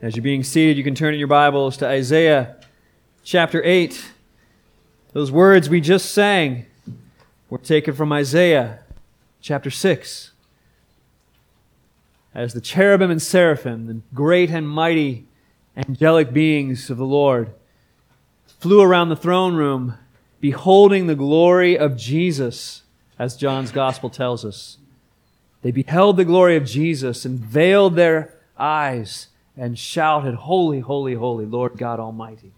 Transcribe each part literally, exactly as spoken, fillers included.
As you're being seated, you can turn in your Bibles to Isaiah chapter eight. Those words we just sang were taken from Isaiah chapter six. As the cherubim and seraphim, the great and mighty angelic beings of the Lord, flew around the throne room, beholding the glory of Jesus, as John's Gospel tells us. They beheld the glory of Jesus and veiled their eyes and shouted, "Holy, holy, holy, Lord God Almighty."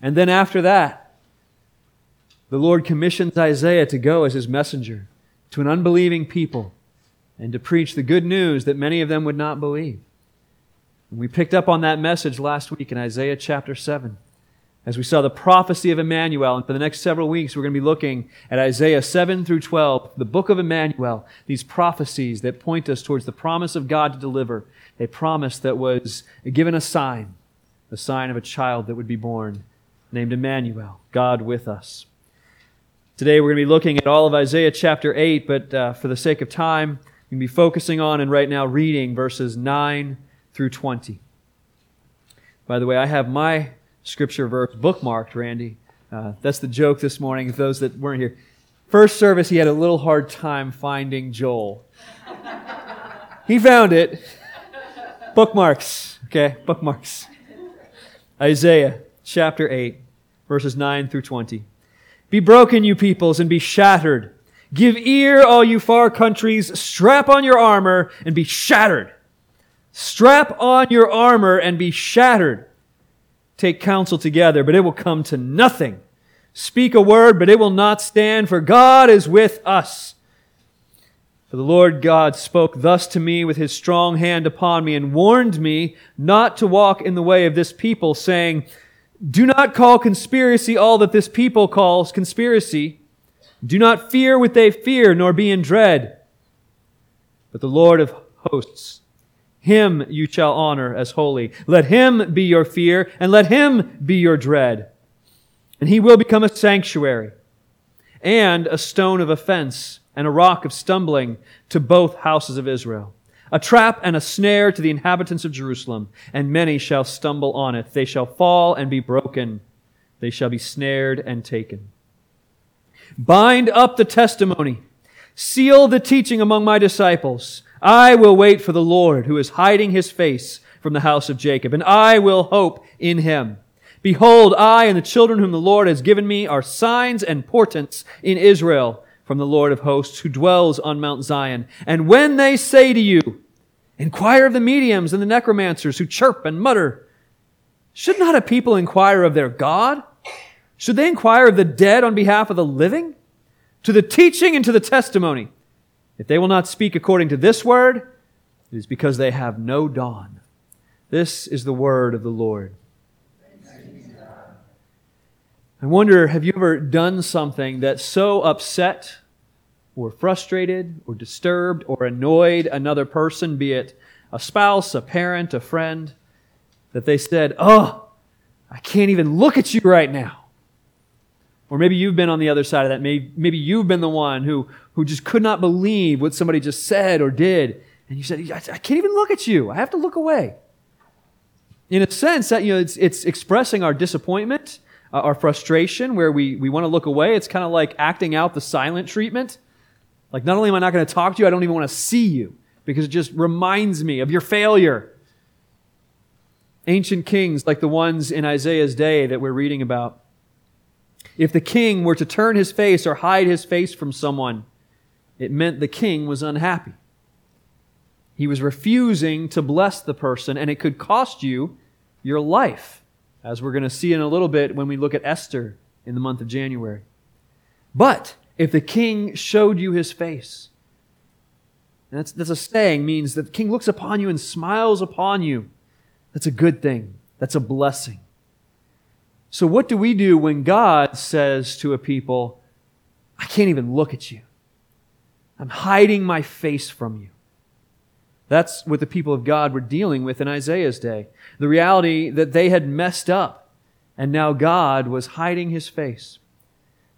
And then after that, the Lord commissions Isaiah to go as his messenger to an unbelieving people and to preach the good news that many of them would not believe. And we picked up on that message last week in Isaiah chapter seven, as we saw the prophecy of Emmanuel. And for the next several weeks, we're going to be looking at Isaiah seven through twelve, the book of Emmanuel, these prophecies that point us towards the promise of God to deliver, a promise that was given a sign, the sign of a child that would be born, named Emmanuel, God with us. Today, we're going to be looking at all of Isaiah chapter eight, but uh, for the sake of time, we're going to be focusing on and right now reading verses nine through twenty. By the way, I have my scripture verse bookmarked, Randy. Uh, that's the joke this morning, for those that weren't here. First service, he had a little hard time finding Joel. He found it. Bookmarks. Okay, bookmarks. Isaiah chapter eight, verses nine through twenty. "Be broken, you peoples, and be shattered. Give ear, all you far countries. Strap on your armor and be shattered. Strap on your armor and be shattered. Take counsel together, but it will come to nothing. Speak a word, but it will not stand, for God is with us. For the Lord God spoke thus to me with His strong hand upon me and warned me not to walk in the way of this people, saying, 'Do not call conspiracy all that this people calls conspiracy. Do not fear what they fear, nor be in dread.' But the Lord of hosts, Him you shall honor as holy. Let Him be your fear, and let Him be your dread. And He will become a sanctuary, and a stone of offense, and a rock of stumbling to both houses of Israel, a trap and a snare to the inhabitants of Jerusalem. And many shall stumble on it. They shall fall and be broken. They shall be snared and taken. Bind up the testimony. Seal the teaching among my disciples. I will wait for the Lord, who is hiding His face from the house of Jacob, and I will hope in Him. Behold, I and the children whom the Lord has given me are signs and portents in Israel from the Lord of hosts, who dwells on Mount Zion. And when they say to you, 'Inquire of the mediums and the necromancers who chirp and mutter,' should not a people inquire of their God? Should they inquire of the dead on behalf of the living? To the teaching and to the testimony. If they will not speak according to this word, it is because they have no dawn." This is the word of the Lord. I wonder, have you ever done something that so upset or frustrated or disturbed or annoyed another person, be it a spouse, a parent, a friend, that they said, "Oh, I can't even look at you right now"? Or maybe you've been on the other side of that. Maybe, maybe you've been the one who, who just could not believe what somebody just said or did. And you said, I, I can't even look at you. I have to look away. In a sense, that, you know, it's, it's expressing our disappointment, uh, our frustration, where we, we want to look away. It's kind of like acting out the silent treatment. Like, not only am I not going to talk to you, I don't even want to see you, because it just reminds me of your failure. Ancient kings, like the ones in Isaiah's day that we're reading about, if the king were to turn his face or hide his face from someone, it meant the king was unhappy. He was refusing to bless the person, and it could cost you your life, as we're going to see in a little bit when we look at Esther in the month of January. But if the king showed you his face, that's, that's a saying, means that the king looks upon you and smiles upon you. That's a good thing. That's a blessing. So what do we do when God says to a people, "I can't even look at you. I'm hiding my face from you"? That's what the people of God were dealing with in Isaiah's day. The reality that they had messed up, and now God was hiding His face.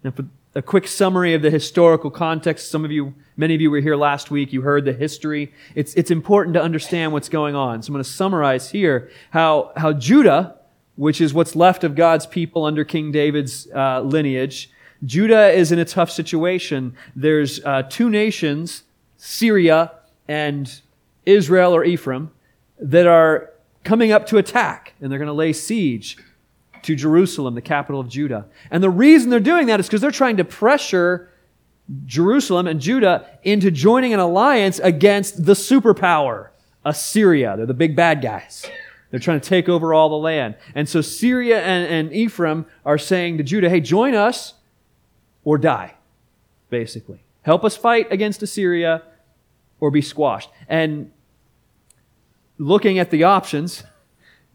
Now, for a quick summary of the historical context. Some of you, many of you were here last week. You heard the history. It's, it's important to understand what's going on. So I'm going to summarize here how, how Judah, which is what's left of God's people under King David's uh, lineage, Judah is in a tough situation. There's uh, two nations, Syria and Israel or Ephraim, that are coming up to attack, and they're going to lay siege to Jerusalem, the capital of Judah. And the reason they're doing that is because they're trying to pressure Jerusalem and Judah into joining an alliance against the superpower, Assyria. They're the big bad guys. They're trying to take over all the land. And so Syria and, and Ephraim are saying to Judah, hey, join us or die, basically. Help us fight against Assyria or be squashed. And looking at the options,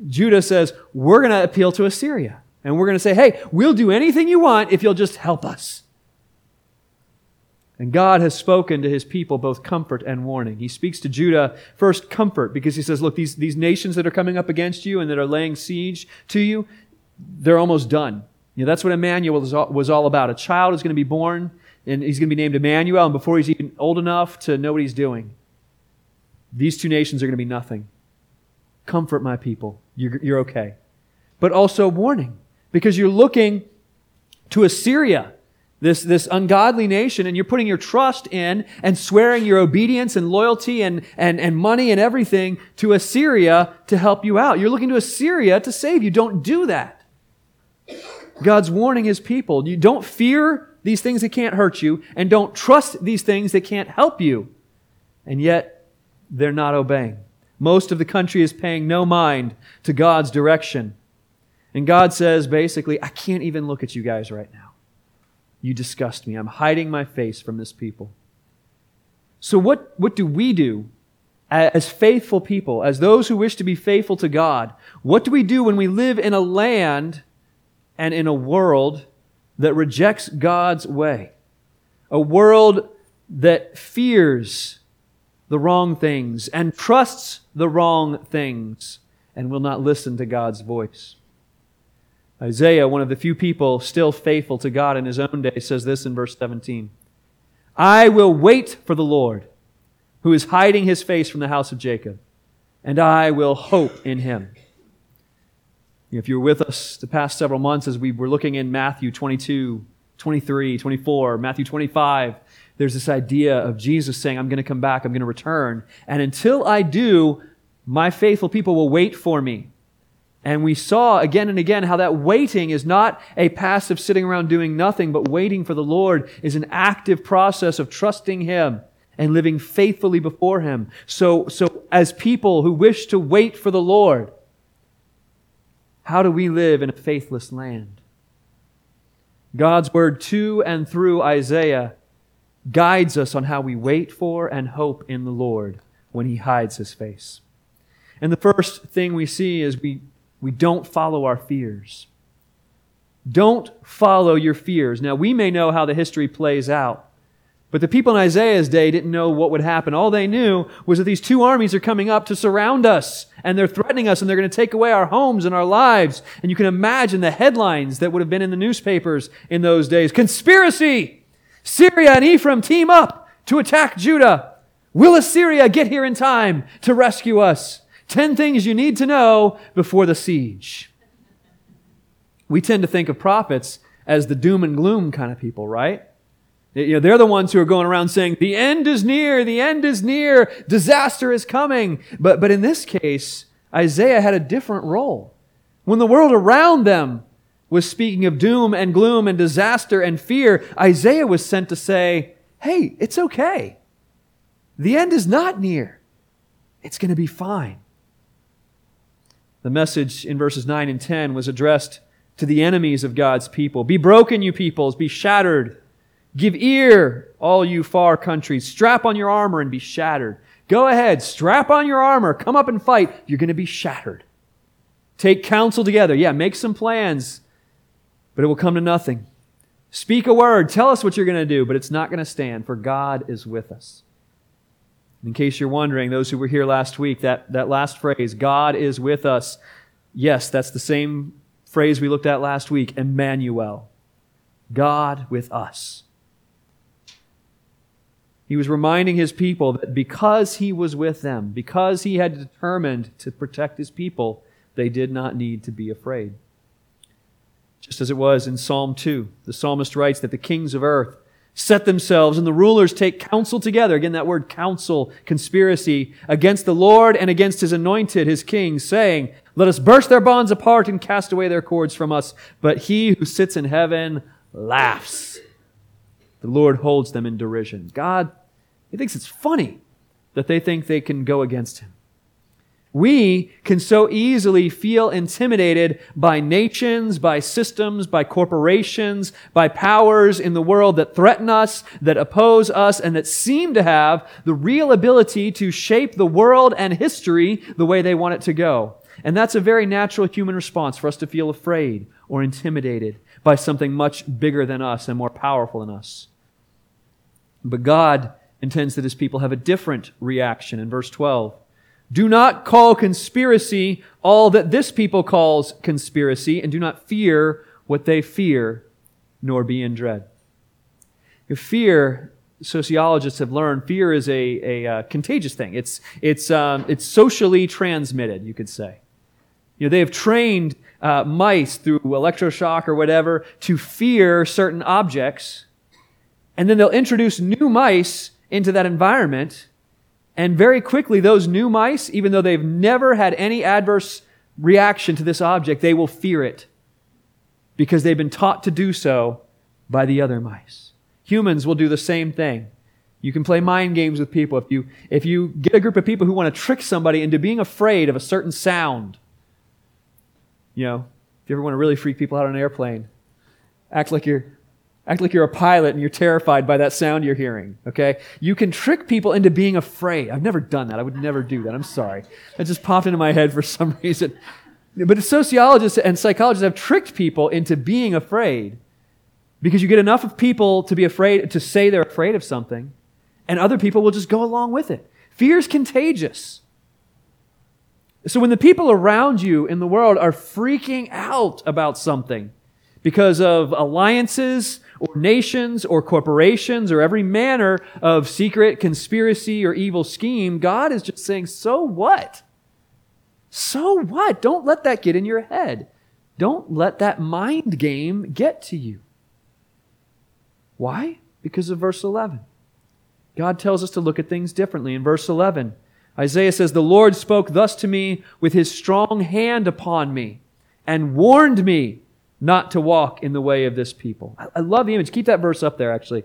Judah says, we're going to appeal to Assyria. And we're going to say, hey, we'll do anything you want if you'll just help us. And God has spoken to his people both comfort and warning. He speaks to Judah first comfort because he says, look, these, these nations that are coming up against you and that are laying siege to you, they're almost done. You know, that's what Emmanuel was all, was all about. A child is going to be born and he's going to be named Emmanuel. And before he's even old enough to know what he's doing, these two nations are going to be nothing. Comfort my people. You're, you're okay. But also warning, because you're looking to Assyria, this, this ungodly nation, and you're putting your trust in and swearing your obedience and loyalty and, and, and money and everything to Assyria to help you out. You're looking to Assyria to save you. Don't do that. God's warning his people. You don't fear these things that can't hurt you, and don't trust these things that can't help you. And yet, they're not obeying. Most of the country is paying no mind to God's direction. And God says, basically, I can't even look at you guys right now. You disgust me. I'm hiding my face from this people. So what, what do we do as faithful people, as those who wish to be faithful to God? What do we do when we live in a land and in a world that rejects God's way? A world that fears the wrong things and trusts the wrong things and will not listen to God's voice. Isaiah, one of the few people still faithful to God in his own day, says this in verse seventeen. I will wait for the Lord, who is hiding his face from the house of Jacob, and I will hope in him. If you were with us the past several months as we were looking in Matthew twenty-two, twenty-three, twenty-four, Matthew twenty-five, there's this idea of Jesus saying, I'm going to come back, I'm going to return. And until I do, my faithful people will wait for me. And we saw again and again how that waiting is not a passive sitting around doing nothing, but waiting for the Lord is an active process of trusting Him and living faithfully before Him. So, so as people who wish to wait for the Lord, how do we live in a faithless land? God's word to and through Isaiah guides us on how we wait for and hope in the Lord when He hides His face. And the first thing we see is we, we don't follow our fears. Don't follow your fears. Now, we may know how the history plays out, but the people in Isaiah's day didn't know what would happen. All they knew was that these two armies are coming up to surround us, and they're threatening us, and they're going to take away our homes and our lives. And you can imagine the headlines that would have been in the newspapers in those days. Conspiracy! Syria and Ephraim team up to attack Judah. Will Assyria get here in time to rescue us? Ten things you need to know before the siege. We tend to think of prophets as the doom and gloom kind of people, right? You know, they're the ones who are going around saying, the end is near, the end is near, disaster is coming. But, but in this case, Isaiah had a different role. When the world around them was speaking of doom and gloom and disaster and fear, Isaiah was sent to say, hey, it's okay. The end is not near. It's going to be fine. The message in verses nine and ten was addressed to the enemies of God's people. Be broken, you peoples. Be shattered. Give ear, all you far countries. Strap on your armor and be shattered. Go ahead. Strap on your armor. Come up and fight. You're going to be shattered. Take counsel together. Yeah, make some plans. But it will come to nothing. Speak a word. Tell us what you're going to do, but it's not going to stand, for God is with us. In case you're wondering, those who were here last week, that, that last phrase, God is with us. Yes, that's the same phrase we looked at last week, Emmanuel. God with us. He was reminding his people that because he was with them, because he had determined to protect his people, they did not need to be afraid. Just as it was in Psalm two, the psalmist writes that the kings of earth set themselves and the rulers take counsel together. Again, that word counsel, conspiracy, against the Lord and against his anointed, his king, saying, "Let us burst their bonds apart and cast away their cords from us." But he who sits in heaven laughs. The Lord holds them in derision. God, he thinks it's funny that they think they can go against him. We can so easily feel intimidated by nations, by systems, by corporations, by powers in the world that threaten us, that oppose us, and that seem to have the real ability to shape the world and history the way they want it to go. And that's a very natural human response for us to feel afraid or intimidated by something much bigger than us and more powerful than us. But God intends that his people have a different reaction. In verse twelve, "Do not call conspiracy all that this people calls conspiracy, and do not fear what they fear, nor be in dread." Your fear, sociologists have learned, fear is a, a uh, contagious thing. It's it's um, it's socially transmitted, you could say. You know, they have trained uh, mice through electroshock or whatever to fear certain objects, and then they'll introduce new mice into that environment. And very quickly, those new mice, even though they've never had any adverse reaction to this object, they will fear it because they've been taught to do so by the other mice. Humans will do the same thing. You can play mind games with people. If you, if you get a group of people who want to trick somebody into being afraid of a certain sound, you know, if you ever want to really freak people out on an airplane, act like you're Act like you're a pilot and you're terrified by that sound you're hearing, okay? You can trick people into being afraid. I've never done that. I would never do that. I'm sorry. That just popped into my head for some reason. But sociologists and psychologists have tricked people into being afraid because you get enough of people to be afraid, to say they're afraid of something, and other people will just go along with it. Fear's contagious. So when the people around you in the world are freaking out about something because of alliances or nations or corporations or every manner of secret conspiracy or evil scheme, God is just saying, so what? So what? Don't let that get in your head. Don't let that mind game get to you. Why? Because of verse eleven. God tells us to look at things differently. In verse eleven, Isaiah says, "The Lord spoke thus to me with his strong hand upon me and warned me not to walk in the way of this people." I love the image. Keep that verse up there, actually.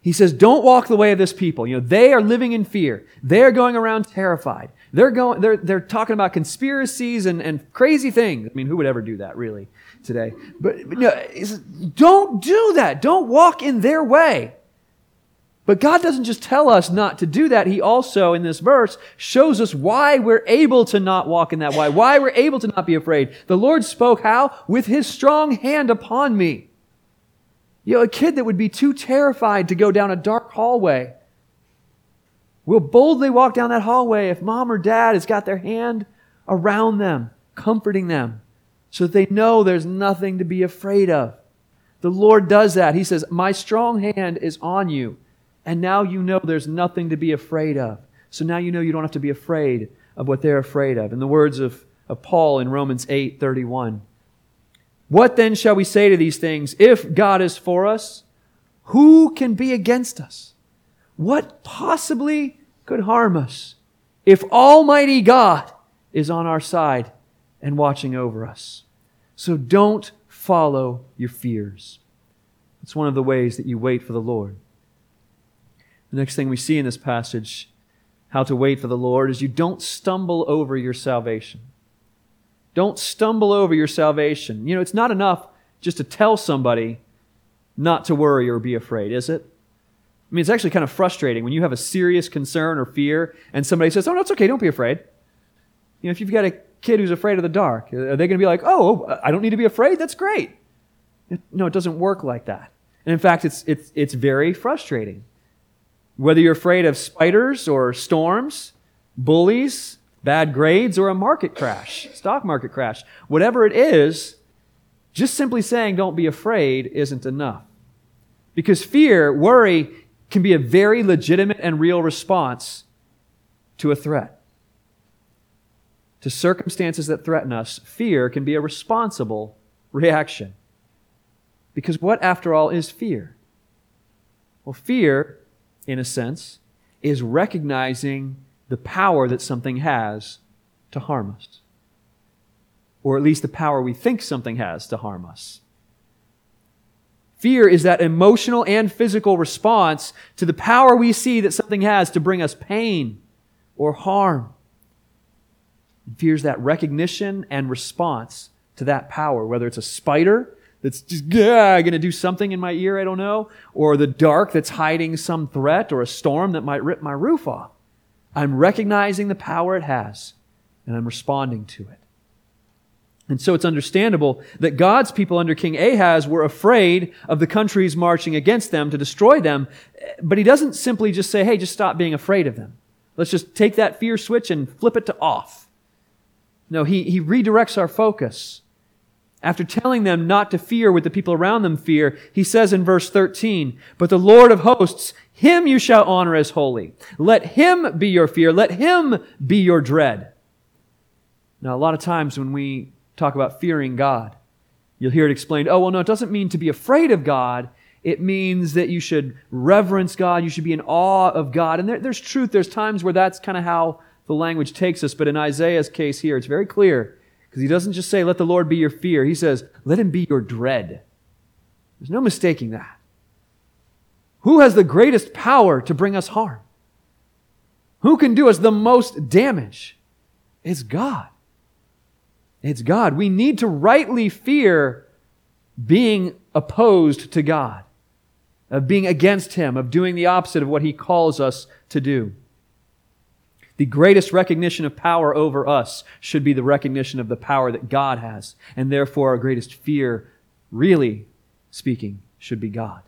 He says, don't walk the way of this people. You know, they are living in fear. They're going around terrified. They're going, they're, they're talking about conspiracies and, and crazy things. I mean, who would ever do that, really, today? But, but no, he says, don't do that. Don't walk in their way. But God doesn't just tell us not to do that. He also, in this verse, shows us why we're able to not walk in that way, why we're able to not be afraid. The Lord spoke how? With his strong hand upon me. You know, a kid that would be too terrified to go down a dark hallway will boldly walk down that hallway if mom or dad has got their hand around them, comforting them, so that they know there's nothing to be afraid of. The Lord does that. He says, my strong hand is on you. And now you know there's nothing to be afraid of. So now you know you don't have to be afraid of what they're afraid of. In the words of, of Paul in Romans eight thirty-one, "What then shall we say to these things? If God is for us, who can be against us? What possibly could harm us? If Almighty God is on our side and watching over us." So don't follow your fears. It's one of the ways that you wait for the Lord. The next thing we see in this passage, how to wait for the Lord, is you don't stumble over your salvation. Don't stumble over your salvation. You know, it's not enough just to tell somebody not to worry or be afraid, is it? I mean, it's actually kind of frustrating when you have a serious concern or fear and somebody says, oh, no, it's okay, don't be afraid. You know, if you've got a kid who's afraid of the dark, are they going to be like, oh, I don't need to be afraid? That's great. No, it doesn't work like that. And in fact, it's it's it's very frustrating. Whether you're afraid of spiders or storms, bullies, bad grades, or a market crash, stock market crash, whatever it is, Just simply saying don't be afraid isn't enough. Because fear, worry, can be a very legitimate and real response to a threat. To circumstances that threaten us, fear can be a responsible reaction. Because what, after all, is fear? Well, fear, in a sense, is recognizing the power that something has to harm us. Or at least the power we think something has to harm us. Fear is that emotional and physical response to the power we see that something has to bring us pain or harm. Fear is that recognition and response to that power, whether it's a spider that's just going to do something in my ear, I don't know, or the dark that's hiding some threat, or a storm that might rip my roof off. I'm recognizing the power it has, and I'm responding to it. And so it's understandable that God's people under King Ahaz were afraid of the countries marching against them to destroy them, but he doesn't simply just say, hey, just stop being afraid of them. Let's just take that fear switch and flip it to off. No, he, he redirects our focus. After telling them not to fear what the people around them fear, he says in verse thirteen, but the Lord of hosts, him you shall honor as holy. Let him be your fear. Let him be your dread. Now, a lot of times when we talk about fearing God, you'll hear it explained, oh, well, no, it doesn't mean to be afraid of God. It means that you should reverence God. You should be in awe of God. And there, there's truth. There's times where that's kind of how the language takes us. But in Isaiah's case here, it's very clear because he doesn't just say, let the Lord be your fear. He says, let him be your dread. There's no mistaking that. Who has the greatest power to bring us harm? Who can do us the most damage? It's God. It's God. We need to rightly fear being opposed to God, of being against Him, of doing the opposite of what He calls us to do. The greatest recognition of power over us should be the recognition of the power that God has, and therefore our greatest fear, really speaking, should be God.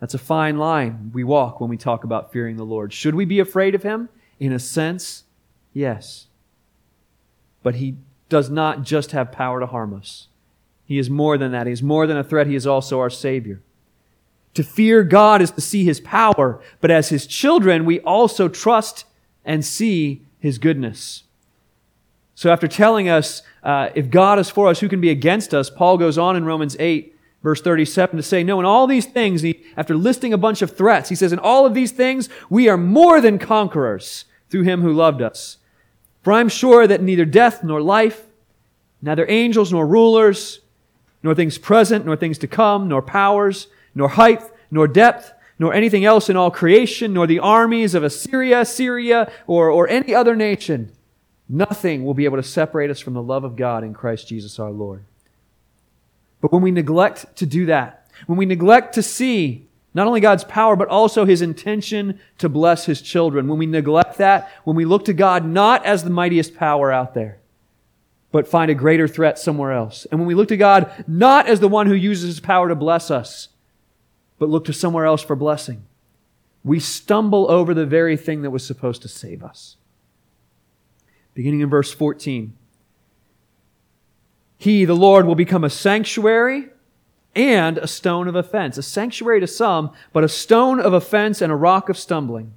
That's a fine line we walk when we talk about fearing the Lord. Should we be afraid of Him? In a sense, yes. But He does not just have power to harm us. He is more than that. He is more than a threat. He is also our Savior. To fear God is to see His power, but as His children, we also trust and see His goodness. So after telling us, uh, if God is for us, who can be against us? Paul goes on in Romans eight, verse thirty-seven, to say, no, in all these things, he, after listing a bunch of threats, he says, in all of these things, we are more than conquerors through Him who loved us. For I'm sure that neither death nor life, neither angels nor rulers, nor things present, nor things to come, nor powers, nor height, nor depth, nor anything else in all creation, nor the armies of Assyria, Syria, or, or any other nation, nothing will be able to separate us from the love of God in Christ Jesus our Lord. But when we neglect to do that, when we neglect to see not only God's power, but also His intention to bless His children, when we neglect that, when we look to God not as the mightiest power out there, but find a greater threat somewhere else, and when we look to God not as the one who uses His power to bless us, but look to somewhere else for blessing, we stumble over the very thing that was supposed to save us. Beginning in verse fourteen, He, the Lord, will become a sanctuary and a stone of offense. A sanctuary to some, but a stone of offense and a rock of stumbling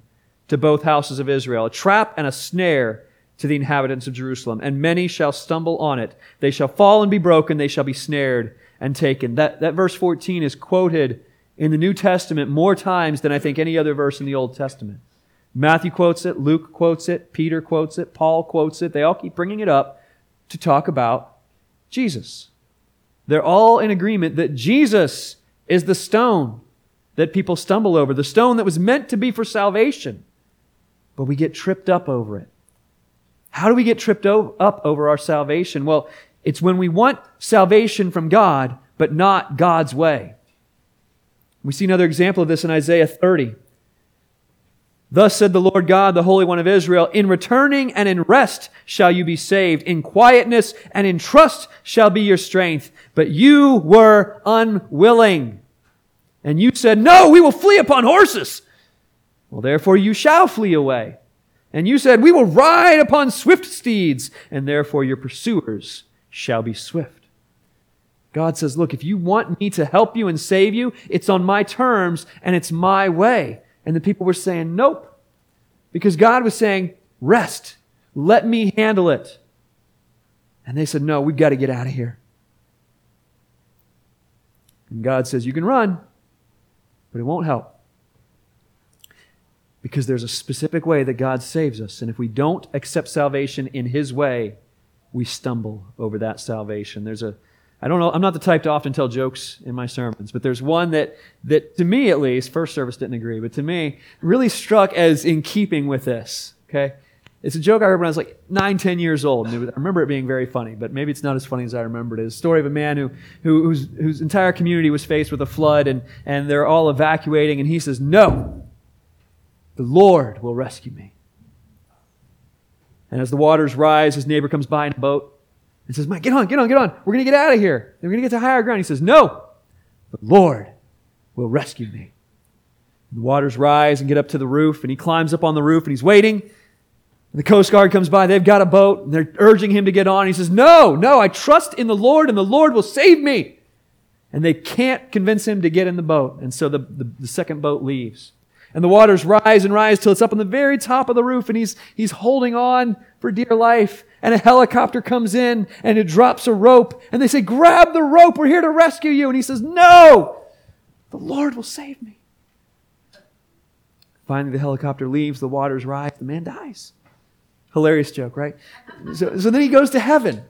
to both houses of Israel. A trap and a snare to the inhabitants of Jerusalem. And many shall stumble on it. They shall fall and be broken. They shall be snared and taken. That, that verse fourteen is quoted in the New Testament more times than I think any other verse in the Old Testament. Matthew quotes it. Luke quotes it. Peter quotes it. Paul quotes it. They all keep bringing it up to talk about Jesus. They're all in agreement that Jesus is the stone that people stumble over, the stone that was meant to be for salvation, but we get tripped up over it. How do we get tripped up over our salvation? Well, it's when we want salvation from God, but not God's way. We see another example of this in Isaiah thirty. Thus said the Lord God, the Holy One of Israel, in returning and in rest shall you be saved. In quietness and in trust shall be your strength. But you were unwilling. And you said, no, we will flee upon horses. Well, therefore you shall flee away. And you said, we will ride upon swift steeds. And therefore your pursuers shall be swift. God says, look, if you want me to help you and save you, it's on my terms and it's my way. And the people were saying, nope. Because God was saying, rest. Let me handle it. And they said, no, we've got to get out of here. And God says, you can run, but it won't help. Because there's a specific way that God saves us. And if we don't accept salvation in His way, we stumble over that salvation. There's a I don't know, I'm not the type to often tell jokes in my sermons, but there's one that, that to me at least, first service didn't agree, but to me, really struck as in keeping with this, okay? It's a joke I heard when I was like nine, ten years old, and it was, I remember it being very funny, but maybe it's not as funny as I remember it. It's a story of a man who, who whose, whose entire community was faced with a flood, and, and they're all evacuating, and he says, no, the Lord will rescue me. And as the waters rise, his neighbor comes by in a boat, and says, Mike, get on, get on, get on. We're going to get out of here. We're going to get to higher ground. He says, no, the Lord will rescue me. And the waters rise and get up to the roof, and he climbs up on the roof, and he's waiting. And the Coast Guard comes by. They've got a boat, and they're urging him to get on. He says, no, no, I trust in the Lord, and the Lord will save me. And they can't convince him to get in the boat, and so the, the, the second boat leaves. And the waters rise and rise till it's up on the very top of the roof, and he's he's holding on for dear life. And a helicopter comes in, and it drops a rope, and they say, grab the rope, we're here to rescue you. And he says, no, the Lord will save me. Finally, the helicopter leaves, the waters rise, the man dies. Hilarious joke, right? So, so then he goes to heaven,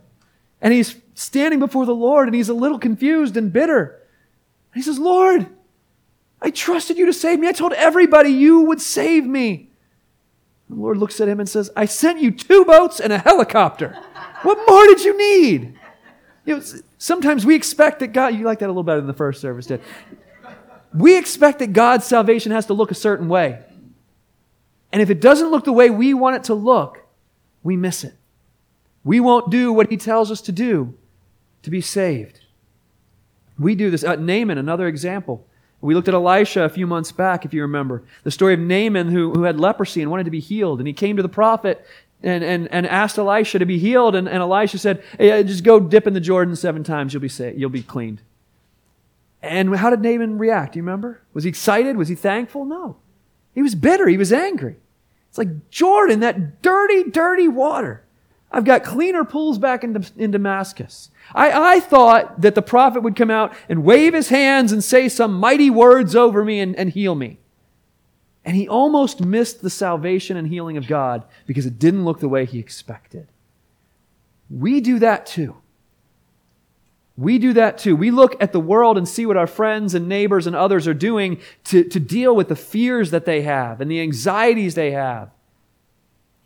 and he's standing before the Lord, and he's a little confused and bitter. And he says, Lord, I trusted you to save me. I told everybody you would save me. The Lord looks at him and says, I sent you two boats and a helicopter. What more did you need? You know, sometimes we expect that God, you like that a little better than the first service did. We expect that God's salvation has to look a certain way. And if it doesn't look the way we want it to look, we miss it. We won't do what He tells us to do to be saved. We do this. Uh, Naaman, another example. We looked at Elisha a few months back, if you remember. The story of Naaman who, who had leprosy and wanted to be healed. And he came to the prophet and, and, and asked Elisha to be healed. And, and Elisha said, hey, just go dip in the Jordan seven times. You'll be saved. You'll be cleaned. And how did Naaman react? Do you remember? Was he excited? Was he thankful? No. He was bitter. He was angry. It's like, Jordan, that dirty, dirty water. I've got cleaner pools back in, in Damascus. I, I thought that the prophet would come out and wave his hands and say some mighty words over me and, and heal me. And he almost missed the salvation and healing of God because it didn't look the way he expected. We do that too. We do that too. We look at the world and see what our friends and neighbors and others are doing to, to deal with the fears that they have and the anxieties they have.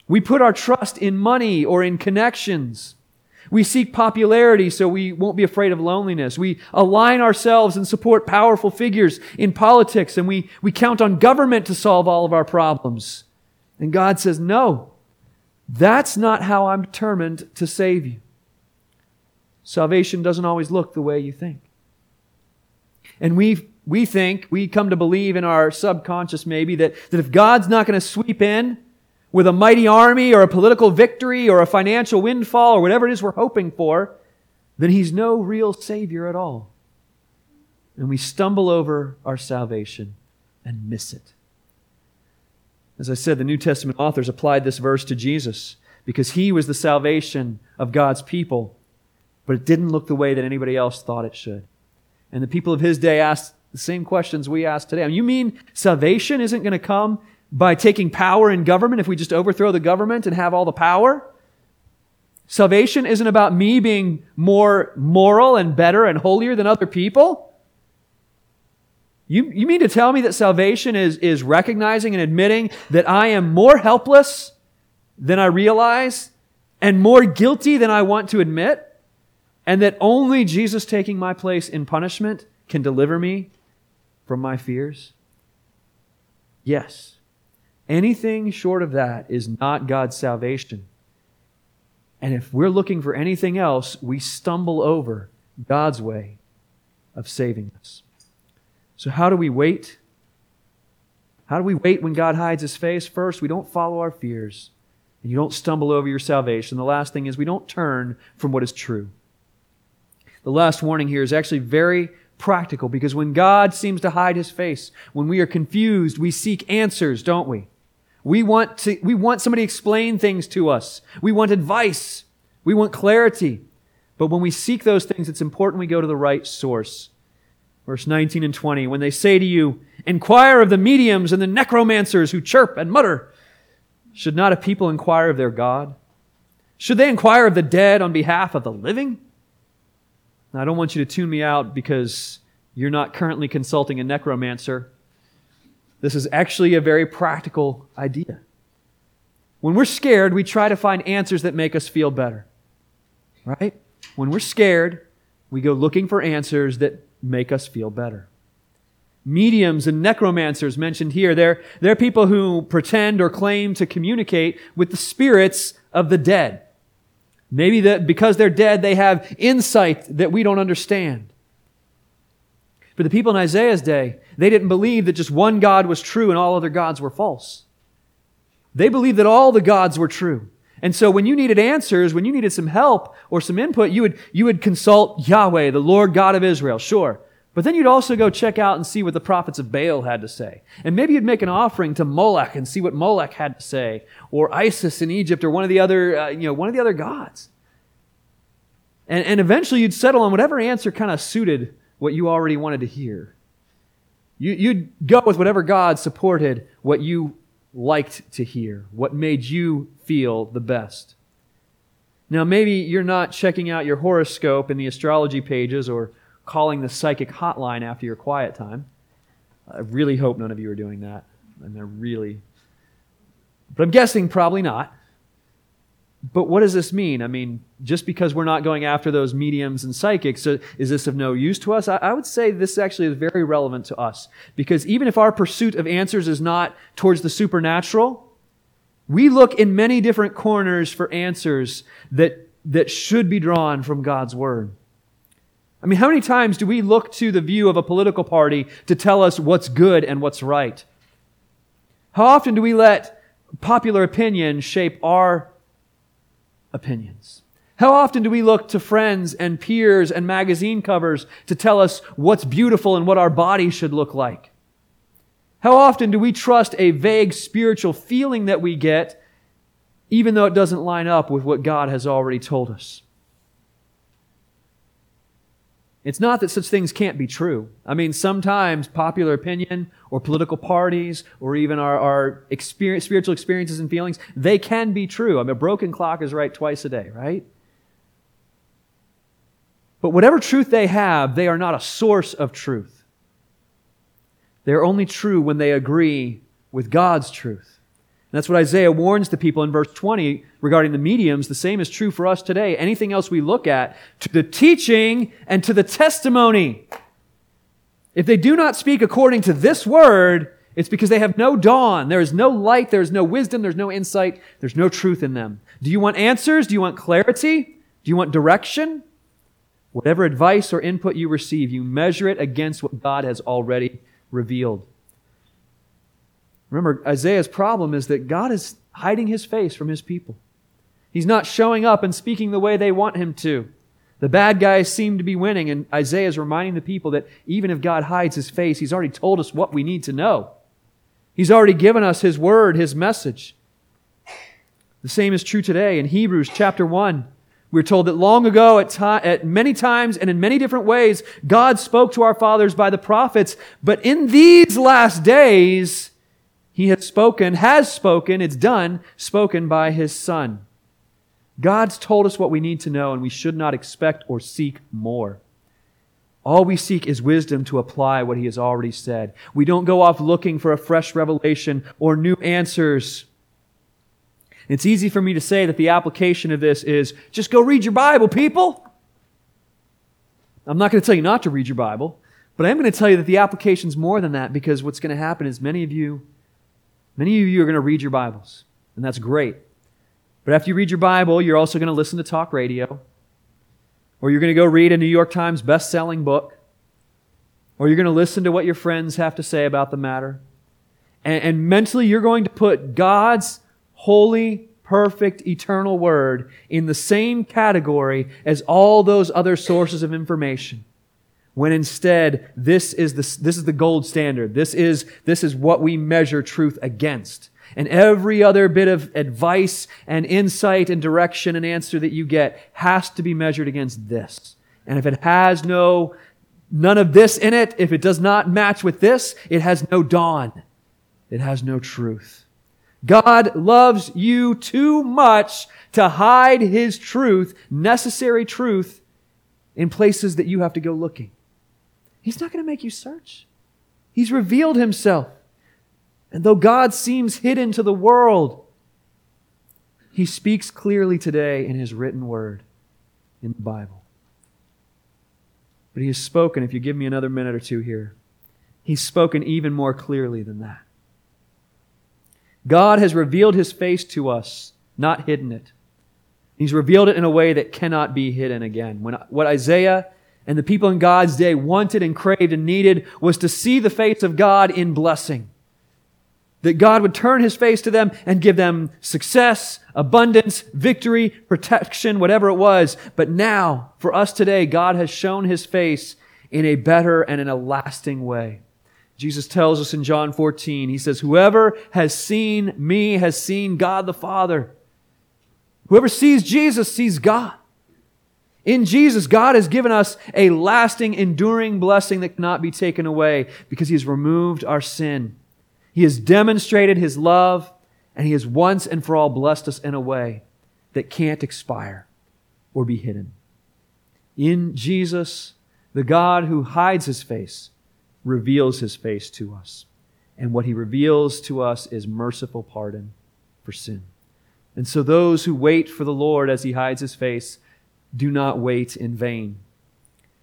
We put our trust in money or in connections. We seek popularity so we won't be afraid of loneliness. We align ourselves and support powerful figures in politics, and we, we count on government to solve all of our problems. And God says, no, that's not how I'm determined to save you. Salvation doesn't always look the way you think. And we we think, we come to believe in our subconscious maybe, that, that if God's not going to sweep in with a mighty army or a political victory or a financial windfall or whatever it is we're hoping for, then He's no real Savior at all. And we stumble over our salvation and miss it. As I said, the New Testament authors applied this verse to Jesus because He was the salvation of God's people, but it didn't look the way that anybody else thought it should. And the people of His day asked the same questions we ask today. I mean, you mean salvation isn't going to come by taking power in government, if we just overthrow the government and have all the power? Salvation isn't about me being more moral and better and holier than other people? You, you mean to tell me that salvation is, is recognizing and admitting that I am more helpless than I realize and more guilty than I want to admit, and that only Jesus taking my place in punishment can deliver me from my fears? Yes. Anything short of that is not God's salvation. And if we're looking for anything else, we stumble over God's way of saving us. So how do we wait? How do we wait when God hides His face? First, we don't follow our fears, and you don't stumble over your salvation. The last thing is we don't turn from what is true. The last warning here is actually very practical, because when God seems to hide His face, when we are confused, we seek answers, don't we? We want to, we want somebody to explain things to us. We want advice. We want clarity. But when we seek those things, it's important we go to the right source. Verse nineteen and twenty, when they say to you, inquire of the mediums and the necromancers who chirp and mutter, should not a people inquire of their God? Should they inquire of the dead on behalf of the living? Now, I don't want you to tune me out because you're not currently consulting a necromancer. This is actually a very practical idea. When we're scared, we try to find answers that make us feel better, right? When we're scared, we go looking for answers that make us feel better. Mediums and necromancers mentioned here, they're, they're people who pretend or claim to communicate with the spirits of the dead. Maybe that because they're dead, they have insight that we don't understand. For the people in Isaiah's day, they didn't believe that just one God was true and all other gods were false. They believed that all the gods were true. And so when you needed answers, when you needed some help or some input, you would, you would consult Yahweh, the Lord God of Israel, sure. But then you'd also go check out and see what the prophets of Baal had to say. And maybe you'd make an offering to Moloch and see what Moloch had to say, or Isis in Egypt, or one of the other, uh, you know, one of the other gods. And, and eventually you'd settle on whatever answer kind of suited what you already wanted to hear. You, you'd go with whatever God supported what you liked to hear, what made you feel the best. Now, maybe you're not checking out your horoscope in the astrology pages or calling the psychic hotline after your quiet time. I really hope none of you are doing that. I mean, I really... But I'm guessing probably not. But what does this mean? I mean, just because we're not going after those mediums and psychics, is this of no use to us? I would say this actually is very relevant to us, because even if our pursuit of answers is not towards the supernatural, we look in many different corners for answers that, that should be drawn from God's Word. I mean, how many times do we look to the view of a political party to tell us what's good and what's right? How often do we let popular opinion shape our opinions? How often do we look to friends and peers and magazine covers to tell us what's beautiful and what our body should look like? How often do we trust a vague spiritual feeling that we get, even though it doesn't line up with what God has already told us? It's not that such things can't be true. I mean, sometimes popular opinion or political parties or even our, our experience, spiritual experiences and feelings, they can be true. I mean, a broken clock is right twice a day, right? But whatever truth they have, they are not a source of truth. They're only true when they agree with God's truth. And that's what Isaiah warns the people in verse twenty regarding the mediums. The same is true for us today. Anything else we look at, to the teaching and to the testimony. If they do not speak according to this word, it's because they have no dawn. There is no light. There is no wisdom. There's no insight. There's no truth in them. Do you want answers? Do you want clarity? Do you want direction? Whatever advice or input you receive, you measure it against what God has already revealed. Remember, Isaiah's problem is that God is hiding His face from His people. He's not showing up and speaking the way they want Him to. The bad guys seem to be winning, and Isaiah is reminding the people that even if God hides His face, He's already told us what we need to know. He's already given us His word, His message. The same is true today. In Hebrews chapter one, we're told that long ago, at, to- at many times and in many different ways, God spoke to our fathers by the prophets, but in these last days, He has spoken, has spoken, it's done, spoken by His Son. God's told us what we need to know, and we should not expect or seek more. All we seek is wisdom to apply what He has already said. We don't go off looking for a fresh revelation or new answers. It's easy for me to say that the application of this is, just go read your Bible, people! I'm not going to tell you not to read your Bible, but I am going to tell you that the application's more than that, because what's going to happen is many of you Many of you are going to read your Bibles, and that's great. But after you read your Bible, you're also going to listen to talk radio, or you're going to go read a New York Times best-selling book, or you're going to listen to what your friends have to say about the matter. And, and mentally, you're going to put God's holy perfect, eternal Word in the same category as all those other sources of information. When instead, this is the, this is the gold standard. This is, this is what we measure truth against. And every other bit of advice and insight and direction and answer that you get has to be measured against this. And if it has no, none of this in it, if it does not match with this, it has no dawn. It has no truth. God loves you too much to hide His truth, necessary truth, in places that you have to go looking. He's not going to make you search. He's revealed Himself. And though God seems hidden to the world, He speaks clearly today in His written Word, in the Bible. But He has spoken, if you give me another minute or two here, He's spoken even more clearly than that. God has revealed His face to us, not hidden it. He's revealed it in a way that cannot be hidden again. When, what Isaiah and the people in God's day wanted and craved and needed was to see the face of God in blessing. That God would turn His face to them and give them success, abundance, victory, protection, whatever it was. But now, for us today, God has shown His face in a better and in a lasting way. Jesus tells us in John fourteen, He says, "Whoever has seen me has seen God the Father." Whoever sees Jesus sees God. In Jesus, God has given us a lasting, enduring blessing that cannot be taken away because He has removed our sin. He has demonstrated His love, and He has once and for all blessed us in a way that can't expire or be hidden. In Jesus, the God who hides His face reveals His face to us. And what He reveals to us is merciful pardon for sin. And so those who wait for the Lord as He hides His face do not wait in vain.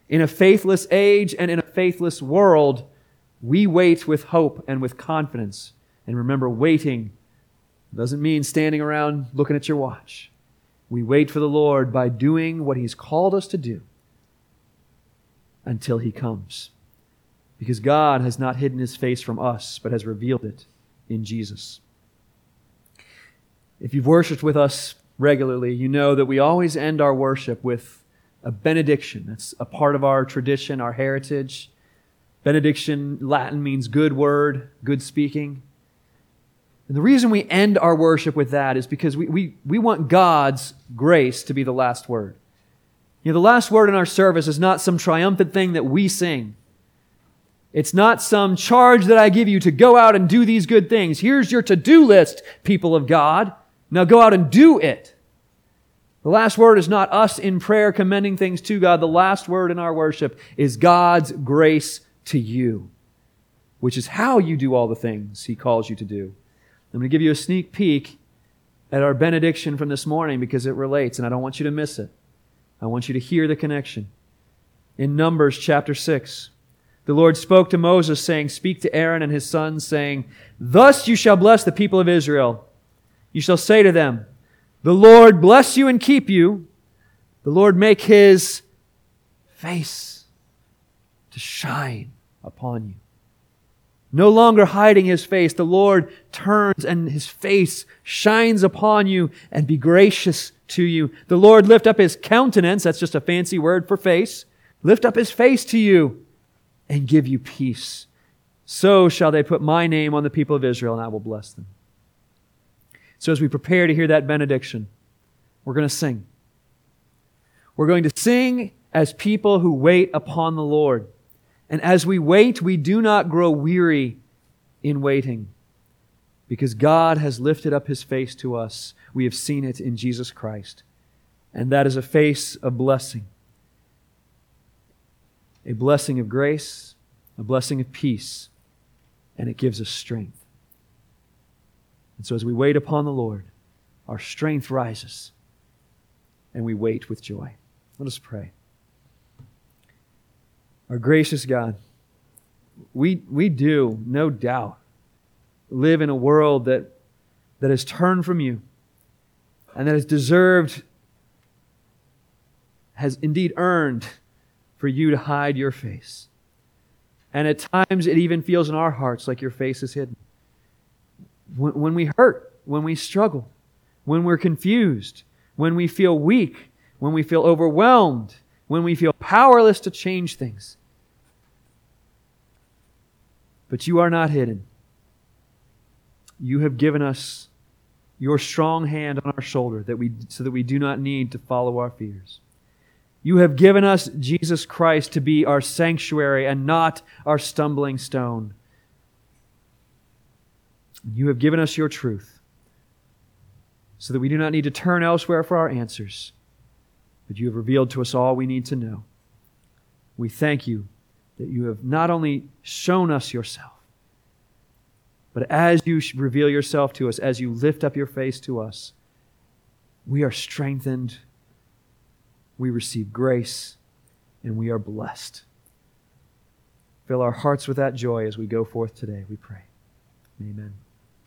In a faithless age and in a faithless world, we wait with hope and with confidence. And remember, waiting doesn't mean standing around looking at your watch. We wait for the Lord by doing what He's called us to do until He comes. Because God has not hidden His face from us, but has revealed it in Jesus. If you've worshiped with us regularly, you know that we always end our worship with a benediction. That's a part of our tradition, our heritage. Benediction, Latin, means good word, good speaking. And the reason we end our worship with that is because we we, we want God's grace to be the last word. You know, the last word in our service is not some triumphant thing that we sing. It's not some charge that I give you to go out and do these good things. Here's your to-do list, people of God. Now go out and do it. The last word is not us in prayer commending things to God. The last word in our worship is God's grace to you, which is how you do all the things He calls you to do. I'm going to give you a sneak peek at our benediction from this morning because it relates, and I don't want you to miss it. I want you to hear the connection. In Numbers chapter six, the Lord spoke to Moses, saying, "Speak to Aaron and his sons, saying, 'Thus you shall bless the people of Israel. You shall say to them, the Lord bless you and keep you. The Lord make His face to shine upon you.'" No longer hiding His face, the Lord turns and His face shines upon you and be gracious to you. The Lord lift up His countenance, that's just a fancy word for face, lift up His face to you and give you peace. So shall they put My name on the people of Israel, and I will bless them. So as we prepare to hear that benediction, we're going to sing. We're going to sing as people who wait upon the Lord. And as we wait, we do not grow weary in waiting, because God has lifted up His face to us. We have seen it in Jesus Christ. And that is a face of blessing. A blessing of grace, a blessing of peace, and it gives us strength. And so as we wait upon the Lord, our strength rises and we wait with joy. Let us pray. Our gracious God, we, we do, no doubt, live in a world that, that has turned from You and that has deserved, has indeed earned for You to hide Your face. And at times it even feels in our hearts like Your face is hidden. When we hurt, when we struggle, when we're confused, when we feel weak, when we feel overwhelmed, when we feel powerless to change things. But you are not hidden. You have given us your strong hand on our shoulder that we, so that we do not need to follow our fears. You have given us Jesus Christ to be our sanctuary and not our stumbling stone. You have given us your truth so that we do not need to turn elsewhere for our answers, but you have revealed to us all we need to know. We thank you that you have not only shown us yourself, but as you reveal yourself to us, as you lift up your face to us, we are strengthened, we receive grace, and we are blessed. Fill our hearts with that joy as we go forth today, we pray. Amen.